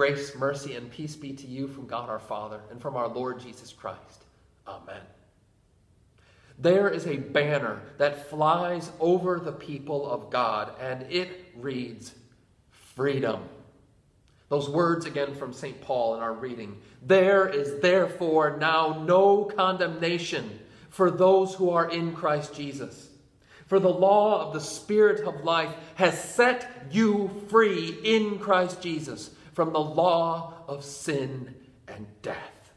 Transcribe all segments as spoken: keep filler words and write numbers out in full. Grace, mercy, and peace be to you from God our Father and from our Lord Jesus Christ. Amen. There is a banner that flies over the people of God, and it reads, freedom. Those words again from Saint Paul in our reading. There is therefore now no condemnation for those who are in Christ Jesus. For the law of the Spirit of life has set you free in Christ Jesus from the law of sin and death.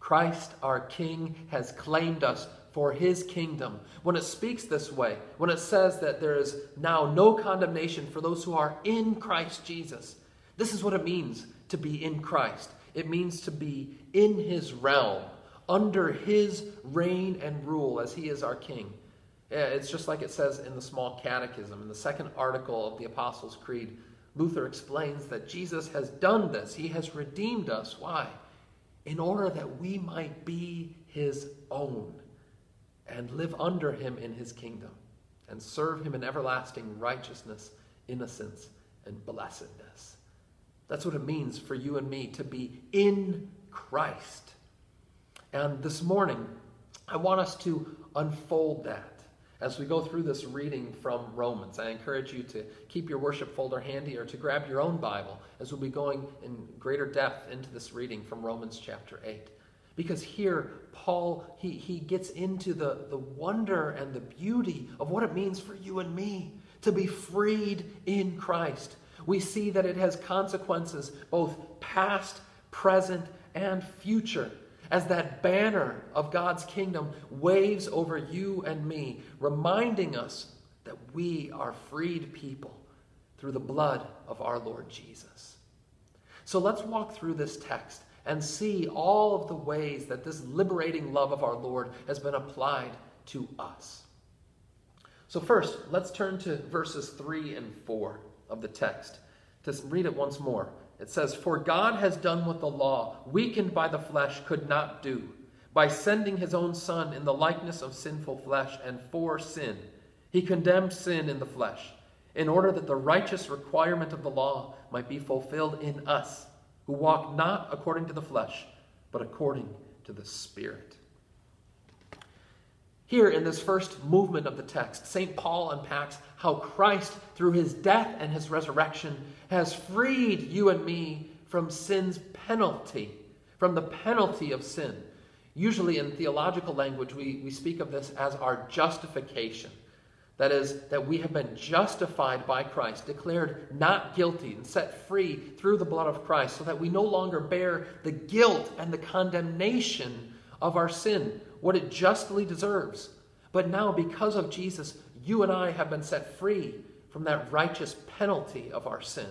Christ, our King, has claimed us for his kingdom. When it speaks this way, when it says that there is now no condemnation for those who are in Christ Jesus, this is what it means to be in Christ. It means to be in his realm, under his reign and rule as he is our King. It's just like it says in the Small Catechism, in the second article of the Apostles' Creed, Luther explains that Jesus has done this. He has redeemed us. Why? In order that we might be his own and live under him in his kingdom and serve him in everlasting righteousness, innocence, and blessedness. That's what it means for you and me to be in Christ. And this morning, I want us to unfold that. As we go through this reading from Romans, I encourage you to keep your worship folder handy or to grab your own Bible as we'll be going in greater depth into this reading from Romans chapter eight. Because here, Paul, he, he gets into the, the wonder and the beauty of what it means for you and me to be freed in Christ. We see that it has consequences both past, present, and future. As that banner of God's kingdom waves over you and me, reminding us that we are freed people through the blood of our Lord Jesus. So let's walk through this text and see all of the ways that this liberating love of our Lord has been applied to us. So first, let's turn to verses three and four of the text. Just read it once more. It says, for God has done what the law, weakened by the flesh, could not do, by sending his own Son in the likeness of sinful flesh and for sin. He condemned sin in the flesh, in order that the righteous requirement of the law might be fulfilled in us, who walk not according to the flesh, but according to the Spirit. Here in this first movement of the text, Saint Paul unpacks how Christ, through his death and his resurrection, has freed you and me from sin's penalty, from the penalty of sin. Usually in theological language, we, we speak of this as our justification. That is, that we have been justified by Christ, declared not guilty and set free through the blood of Christ, so that we no longer bear the guilt and the condemnation of our sin, what it justly deserves. But now, because of Jesus, you and I have been set free from that righteous penalty of our sin.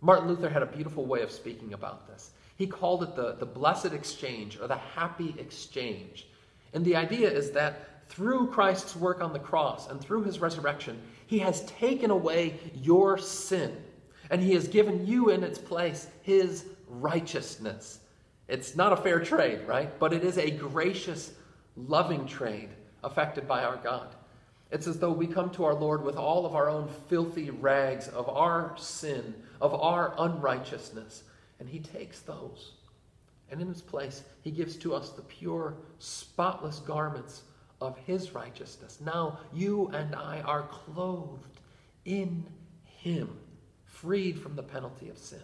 Martin Luther had a beautiful way of speaking about this. He called it the, the blessed exchange, or the happy exchange. And the idea is that through Christ's work on the cross and through his resurrection, he has taken away your sin, and he has given you in its place his righteousness. It's not a fair trade, right? But it is a gracious, loving trade effected by our God. It's as though we come to our Lord with all of our own filthy rags of our sin, of our unrighteousness, and he takes those. And in his place, he gives to us the pure, spotless garments of his righteousness. Now you and I are clothed in him, freed from the penalty of sin.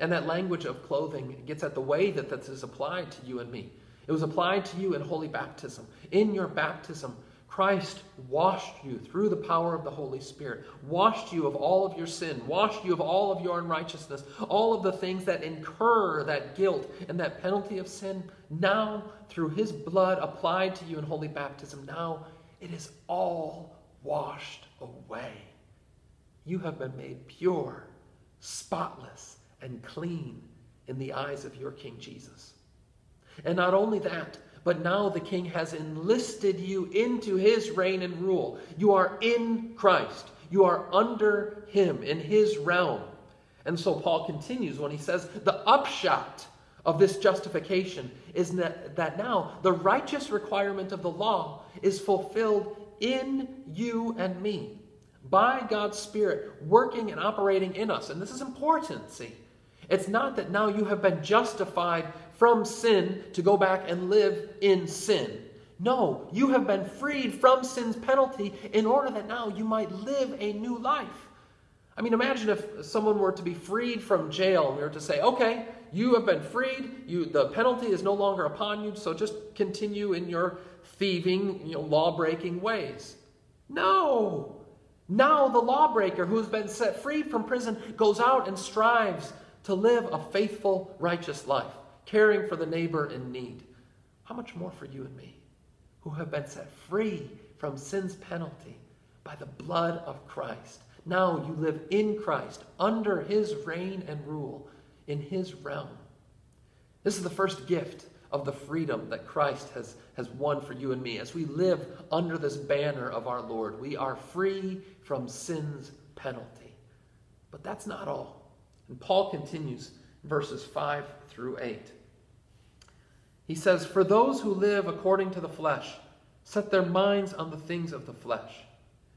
And that language of clothing gets at the way that this is applied to you and me. It was applied to you in holy baptism. In your baptism, Christ washed you through the power of the Holy Spirit, washed you of all of your sin, washed you of all of your unrighteousness, all of the things that incur that guilt and that penalty of sin. Now, through his blood applied to you in holy baptism, now it is all washed away. You have been made pure, spotless, and clean in the eyes of your King Jesus. And not only that, but now the King has enlisted you into his reign and rule. You are in Christ. You are under him, in his realm. And so Paul continues when he says, the upshot of this justification is that now the righteous requirement of the law is fulfilled in you and me, by God's Spirit working and operating in us. And this is important, see. It's not that now you have been justified from sin to go back and live in sin. No, you have been freed from sin's penalty in order that now you might live a new life. I mean, imagine if someone were to be freed from jail and we were to say, okay, you have been freed, you, the penalty is no longer upon you, so just continue in your thieving, you know, law-breaking ways. No! Now the lawbreaker who's been set free from prison goes out and strives to live a faithful, righteous life, caring for the neighbor in need. How much more for you and me, who have been set free from sin's penalty by the blood of Christ. Now you live in Christ, under his reign and rule, in his realm. This is the first gift of the freedom that Christ has, has won for you and me. As we live under this banner of our Lord, we are free from sin's penalty. But that's not all. And Paul continues verses five through eight. He says, "For those who live according to the flesh set their minds on the things of the flesh.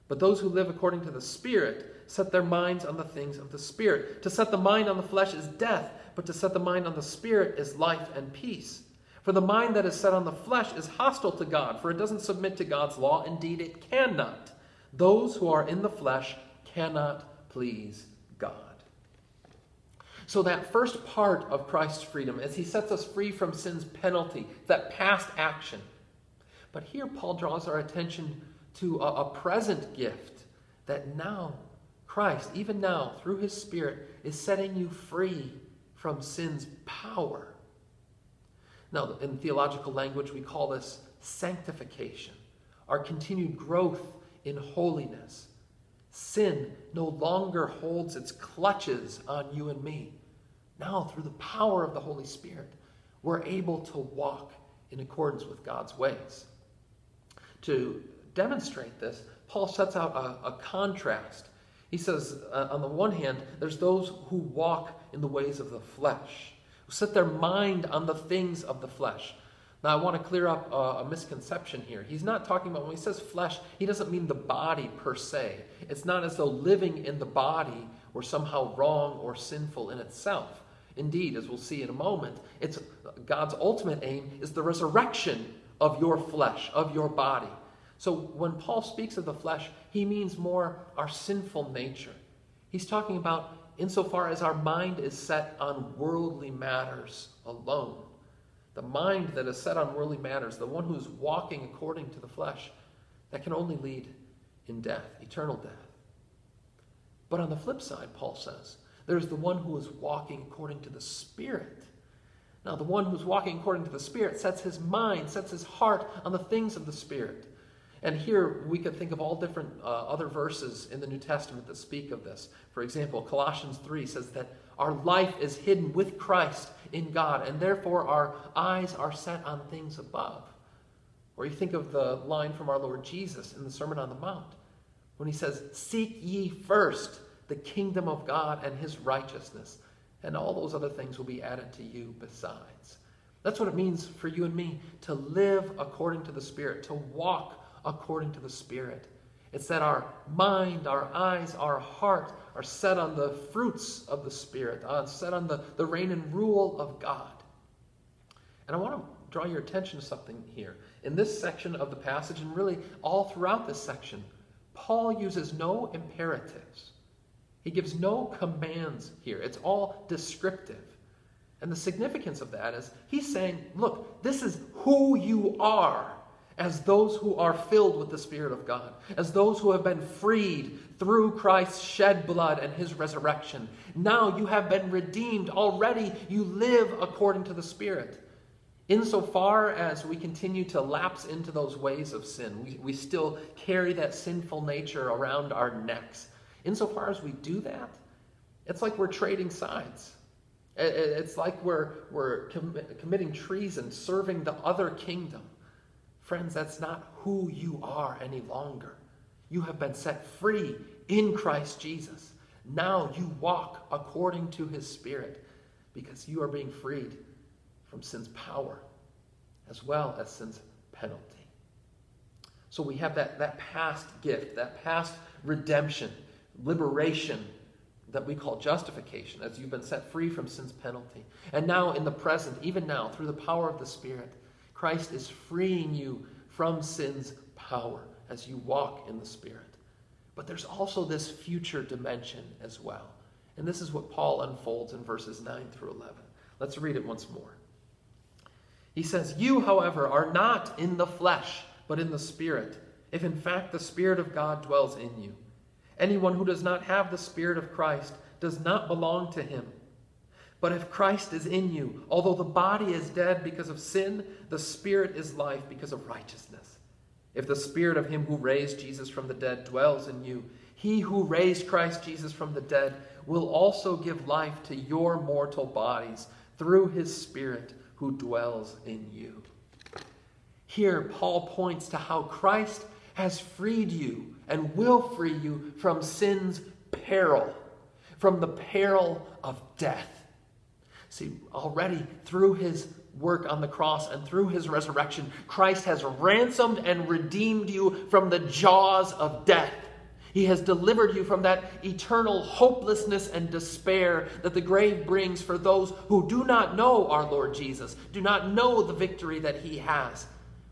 But those who live according to the Spirit set their minds on the things of the Spirit. To set the mind on the flesh is death, but to set the mind on the Spirit is life and peace. For the mind that is set on the flesh is hostile to God, for it doesn't submit to God's law. Indeed, it cannot. Those who are in the flesh cannot please God." So that first part of Christ's freedom is he sets us free from sin's penalty, that past action. But here Paul draws our attention to a present gift that now Christ, even now, through his Spirit, is setting you free from sin's power. Now, in theological language, we call this sanctification, our continued growth in holiness. Sin no longer holds its clutches on you and me. Now, through the power of the Holy Spirit, we're able to walk in accordance with God's ways. To demonstrate this, Paul sets out a, a contrast. He says, uh, on the one hand, there's those who walk in the ways of the flesh, who set their mind on the things of the flesh. Now, I want to clear up uh, a misconception here. He's not talking about, when he says flesh, he doesn't mean the body per se. It's not as though living in the body were somehow wrong or sinful in itself. Indeed, as we'll see in a moment, it's God's ultimate aim is the resurrection of your flesh, of your body. So when Paul speaks of the flesh, he means more our sinful nature. He's talking about insofar as our mind is set on worldly matters alone. The mind that is set on worldly matters, the one who's walking according to the flesh, that can only lead in death, eternal death. But on the flip side, Paul says, there's the one who is walking according to the Spirit. Now, the one who's walking according to the Spirit sets his mind, sets his heart on the things of the Spirit. And here we could think of all different uh, other verses in the New Testament that speak of this. For example, Colossians three says that our life is hidden with Christ in God, and therefore our eyes are set on things above. Or you think of the line from our Lord Jesus in the Sermon on the Mount, when he says, "Seek ye first the kingdom of God and his righteousness, and all those other things will be added to you besides." That's what it means for you and me to live according to the Spirit, to walk according to the Spirit. It's that our mind, our eyes, our heart are set on the fruits of the Spirit, are set on the, the reign and rule of God. And I want to draw your attention to something here. In this section of the passage, and really all throughout this section, Paul uses no imperatives. He gives no commands here. It's all descriptive. And the significance of that is he's saying, look, this is who you are. As those who are filled with the Spirit of God, as those who have been freed through Christ's shed blood and his resurrection. Now you have been redeemed. Already you live according to the Spirit. Insofar as we continue to lapse into those ways of sin, we, we still carry that sinful nature around our necks. Insofar as we do that, it's like we're trading sides. It, it, it's like we're, we're com- committing treason, serving the other kingdom. Friends, that's not who you are any longer. You have been set free in Christ Jesus. Now you walk according to his Spirit because you are being freed from sin's power as well as sin's penalty. So we have that, that past gift, that past redemption, liberation that we call justification, as you've been set free from sin's penalty. And now in the present, even now, through the power of the Spirit, Christ is freeing you from sin's power as you walk in the Spirit. But there's also this future dimension as well. And this is what Paul unfolds in verses nine through eleven. Let's read it once more. He says, "You, however, are not in the flesh, but in the Spirit, if in fact the Spirit of God dwells in you. Anyone who does not have the Spirit of Christ does not belong to him. But if Christ is in you, although the body is dead because of sin, the Spirit is life because of righteousness. If the Spirit of him who raised Jesus from the dead dwells in you, he who raised Christ Jesus from the dead will also give life to your mortal bodies through his Spirit who dwells in you." Here, Paul points to how Christ has freed you and will free you from sin's peril, from the peril of death. See, already through his work on the cross and through his resurrection, Christ has ransomed and redeemed you from the jaws of death. He has delivered you from that eternal hopelessness and despair that the grave brings for those who do not know our Lord Jesus, do not know the victory that he has.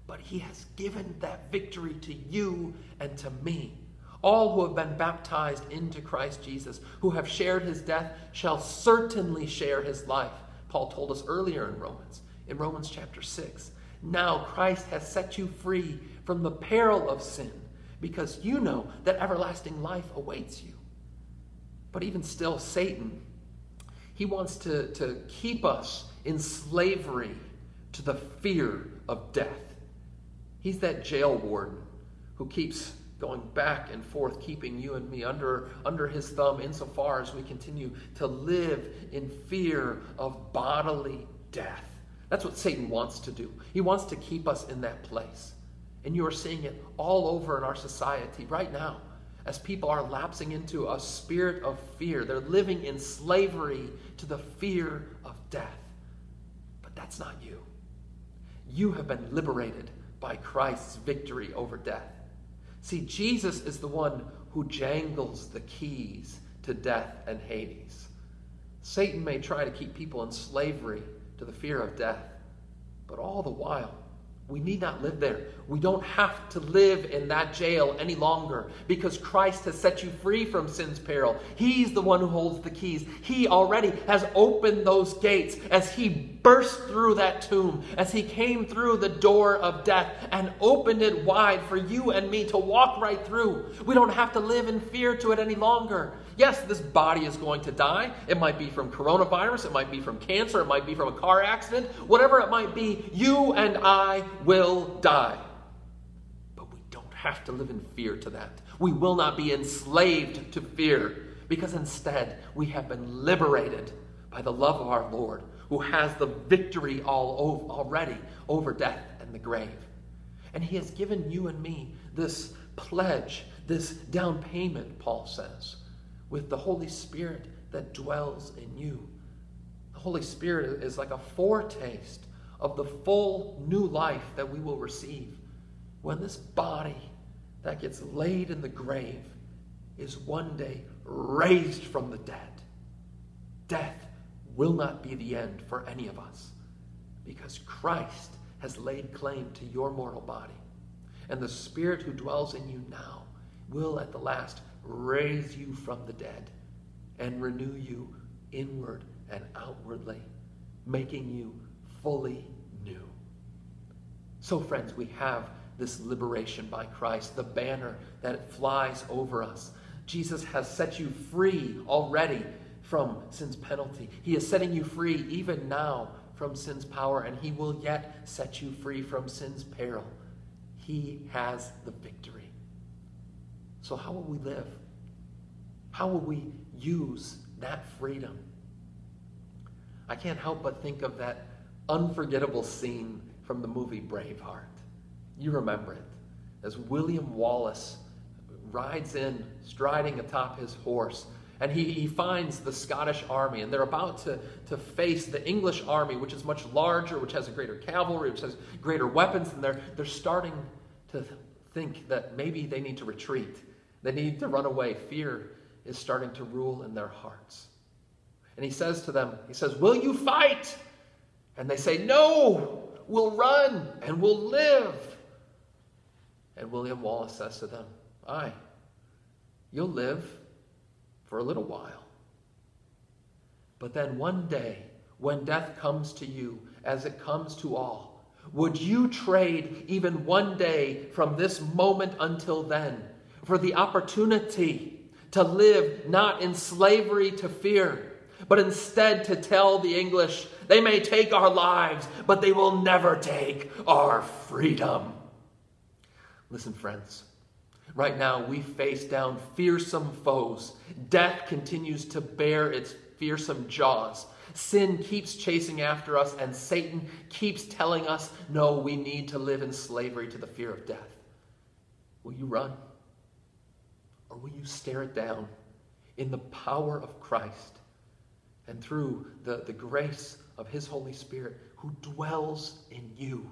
But he has given that victory to you and to me. All who have been baptized into Christ Jesus, who have shared his death, shall certainly share his life. Paul told us earlier in Romans, in Romans chapter six. Now Christ has set you free from the peril of sin, because you know that everlasting life awaits you. But even still, Satan, he wants to, to keep us in slavery to the fear of death. He's that jail warden who keeps going back and forth, keeping you and me under, under his thumb insofar as we continue to live in fear of bodily death. That's what Satan wants to do. He wants to keep us in that place. And you are seeing it all over in our society right now as people are lapsing into a spirit of fear. They're living in slavery to the fear of death. But that's not you. You have been liberated by Christ's victory over death. See, Jesus is the one who jangles the keys to death and Hades. Satan may try to keep people in slavery to the fear of death, but all the while, we need not live there. We don't have to live in that jail any longer because Christ has set you free from sin's peril. He's the one who holds the keys. He already has opened those gates as he burst through that tomb, as he came through the door of death and opened it wide for you and me to walk right through. We don't have to live in fear to it any longer. Yes, this body is going to die. It might be from coronavirus. It might be from cancer. It might be from a car accident. Whatever it might be, you and I will die. But we don't have to live in fear to that. We will not be enslaved to fear because instead we have been liberated by the love of our Lord who has the victory all over, already over death and the grave. And he has given you and me this pledge, this down payment, Paul says, with the Holy Spirit that dwells in you. The Holy Spirit is like a foretaste of the full new life that we will receive when this body that gets laid in the grave is one day raised from the dead. Death will not be the end for any of us because Christ has laid claim to your mortal body. And the Spirit who dwells in you now will at the last raise you from the dead and renew you inward and outwardly, making you fully new. So friends, we have this liberation by Christ, the banner that flies over us. Jesus has set you free already from sin's penalty. He is setting you free even now from sin's power, and he will yet set you free from sin's peril. He has the victory. So how will we live? How will we use that freedom? I can't help but think of that unforgettable scene from the movie Braveheart. You remember it, as William Wallace rides in, striding atop his horse, and he, he finds the Scottish army, and they're about to, to face the English army, which is much larger, which has a greater cavalry, which has greater weapons, and they're, they're starting to think that maybe they need to retreat. They need to run away. Fear is starting to rule in their hearts. And he says to them, he says, will you fight? And they say, no, we'll run and we'll live. And William Wallace says to them, aye, you'll live for a little while. But then one day, when death comes to you, as it comes to all, would you trade even one day from this moment until then for the opportunity to live not in slavery to fear, but instead to tell the English, they may take our lives, but they will never take our freedom? Listen, friends, right now we face down fearsome foes. Death continues to bear its fearsome jaws. Sin keeps chasing after us, and Satan keeps telling us, no, we need to live in slavery to the fear of death. Will you run? Or will you stare it down in the power of Christ and through the, the grace of his Holy Spirit who dwells in you?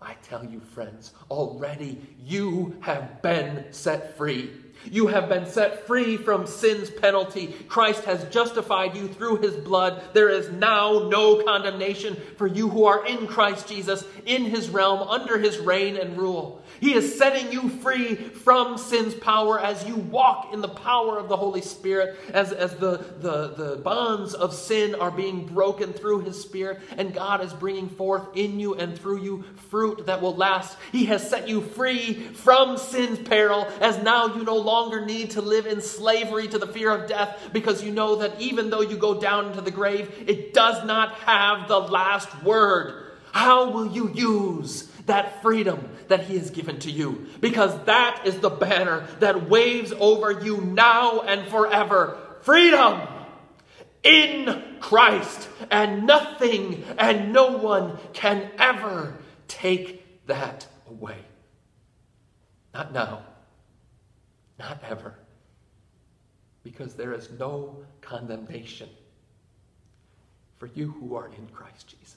I tell you, friends, already you have been set free. You have been set free from sin's penalty. Christ has justified you through his blood. There is now no condemnation for you who are in Christ Jesus, in his realm, under his reign and rule. He is setting you free from sin's power as you walk in the power of the Holy Spirit, as, as the, the, the bonds of sin are being broken through his Spirit, and God is bringing forth in you and through you fruit that will last. He has set you free from sin's peril, as now you no longer need to live in slavery to the fear of death, because you know that even though you go down into the grave, it does not have the last word. How will you use that freedom that he has given to you? Because that is the banner that waves over you now and forever. Freedom in Christ, and nothing and no one can ever take that away. Not now, not ever, because there is no condemnation for you who are in Christ Jesus.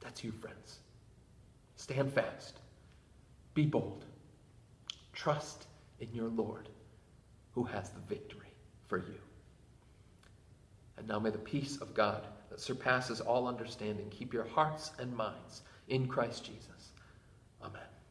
That's you, friends. Stand fast. Be bold. Trust in your Lord who has the victory for you. And now may the peace of God that surpasses all understanding keep your hearts and minds in Christ Jesus. Amen.